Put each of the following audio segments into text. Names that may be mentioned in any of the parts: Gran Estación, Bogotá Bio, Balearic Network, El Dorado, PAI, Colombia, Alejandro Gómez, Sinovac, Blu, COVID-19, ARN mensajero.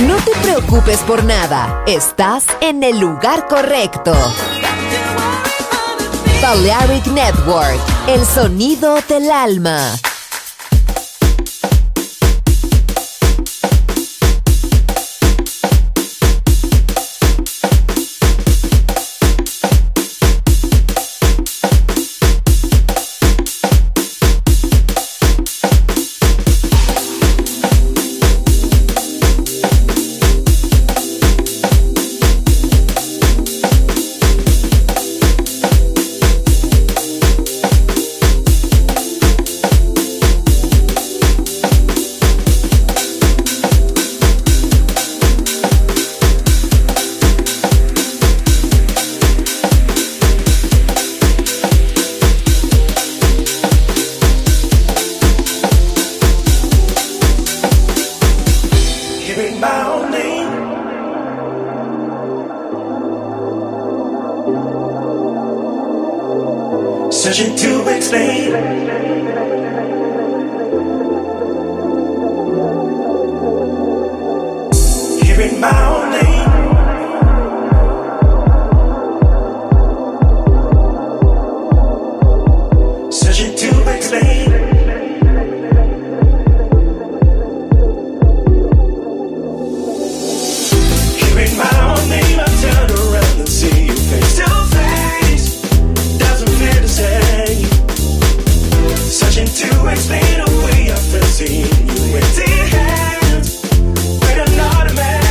No te preocupes por nada, estás en el lugar correcto. Balearic Network, el sonido del alma. Seeing you with empty hands, with an automatic.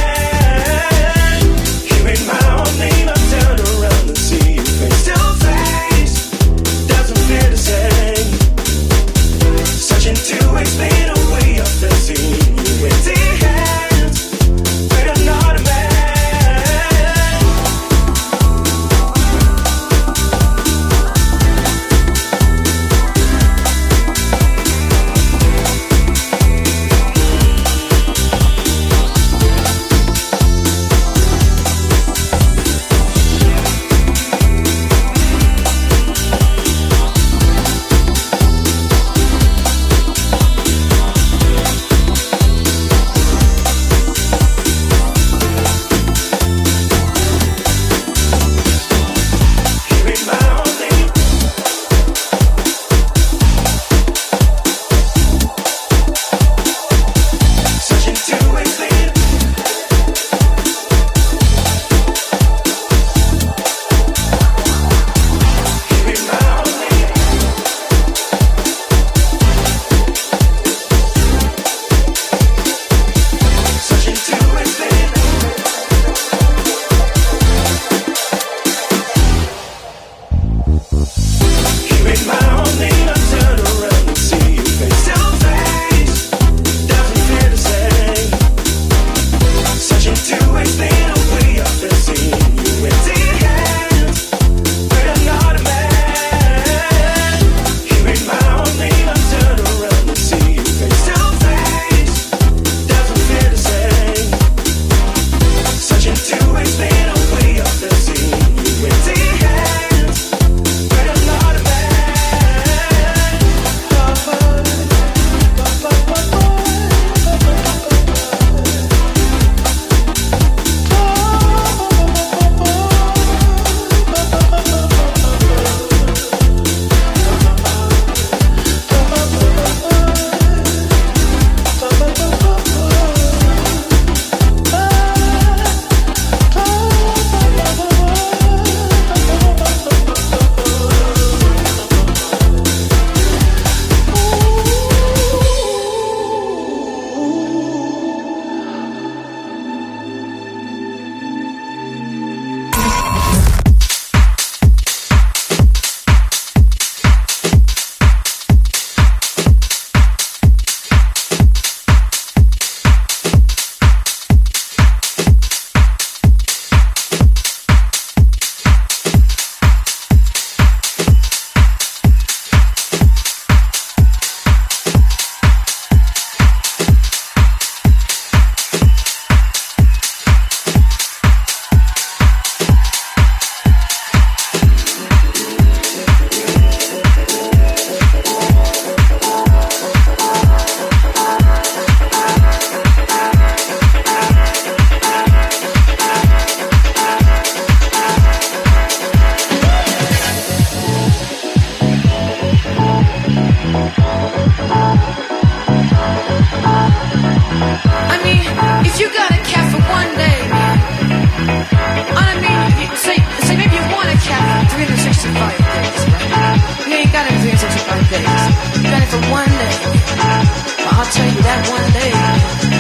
I'll tell you that one day,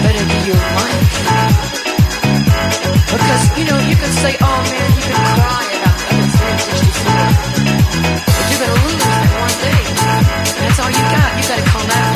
better be your money. Because, you know, you can say, oh man, you can cry and I can say it just before. But you're gonna lose that one day. That's all you got. You gotta call that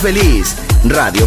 Feliz, Radio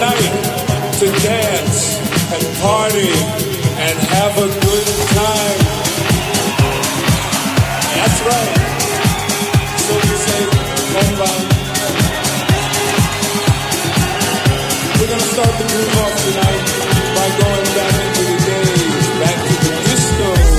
night to dance and party and have a good time. That's right. So we say, Bomba. We're going to start the groove off tonight by going down into the days, back to the disco.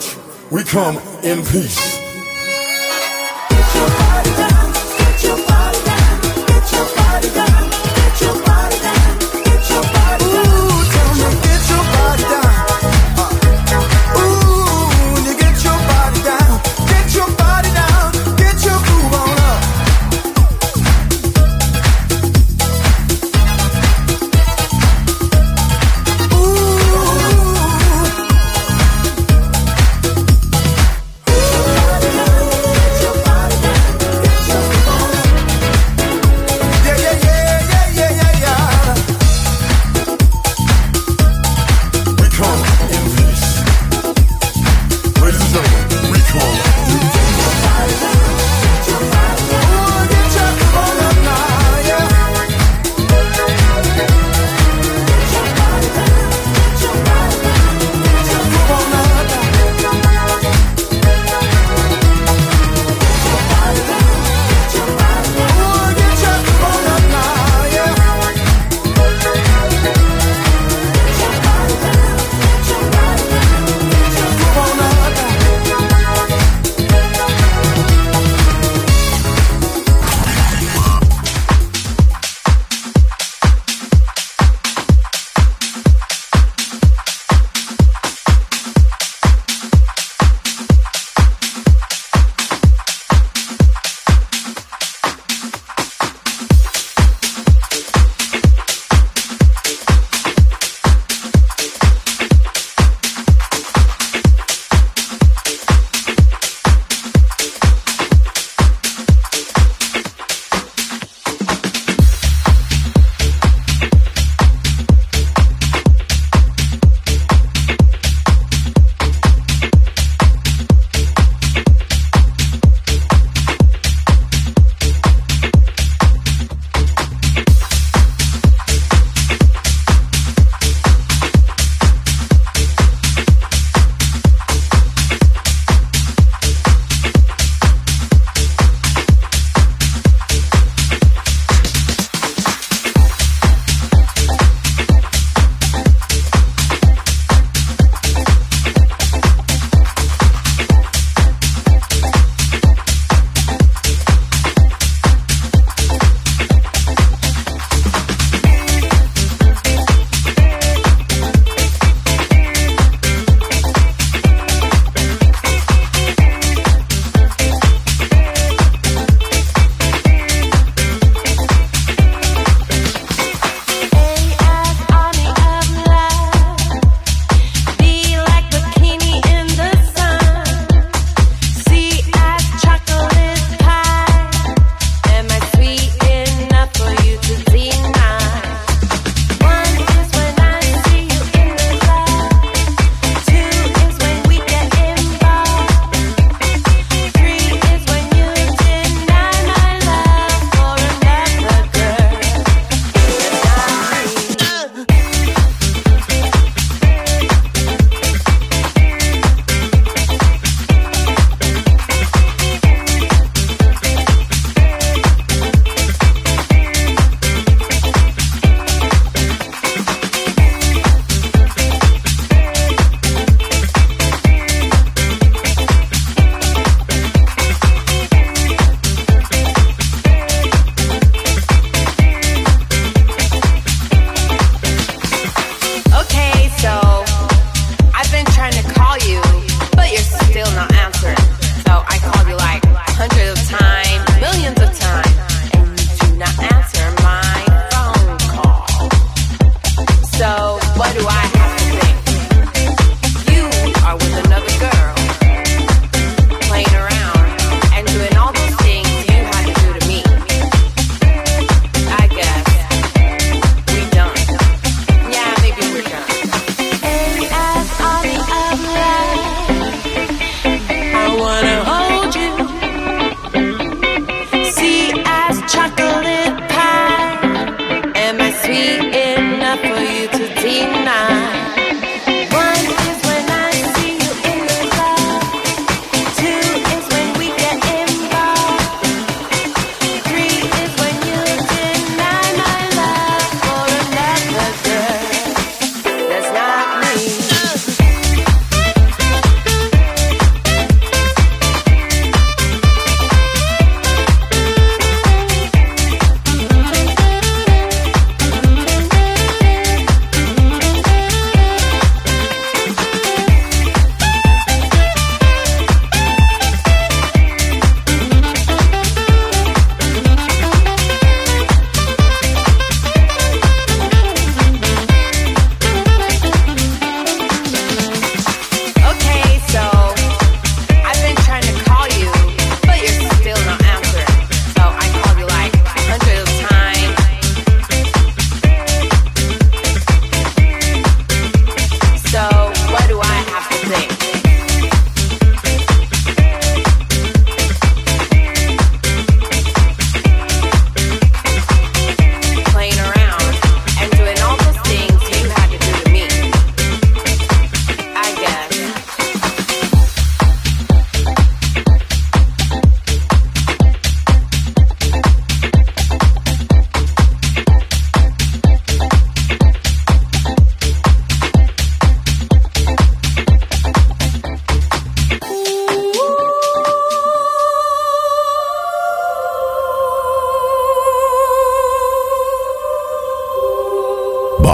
branch. We come in peace.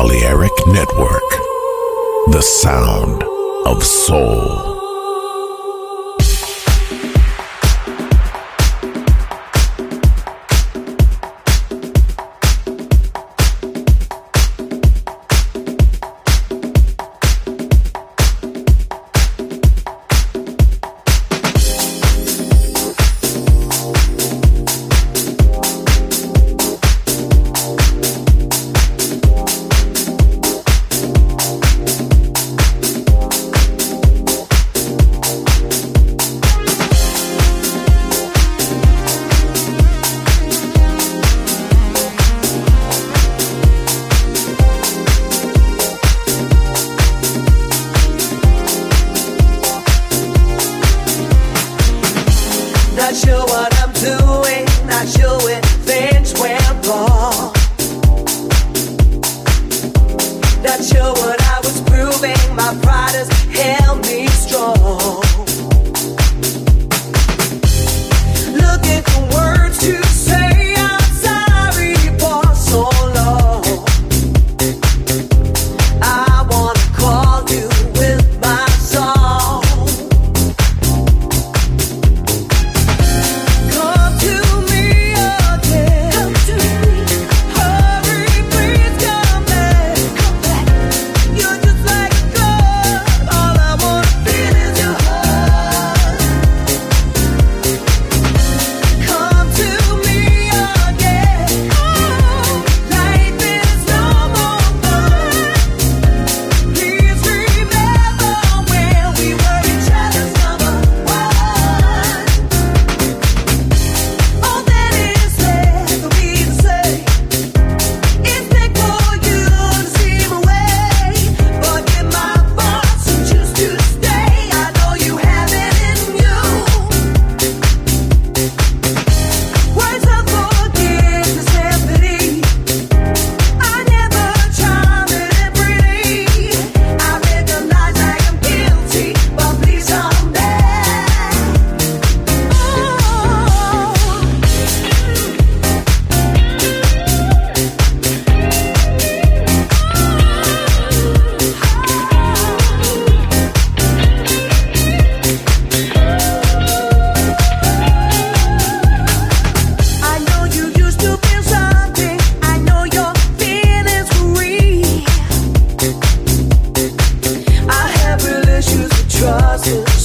Balearic Network, the sound of soul.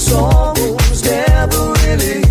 Troubles, never really.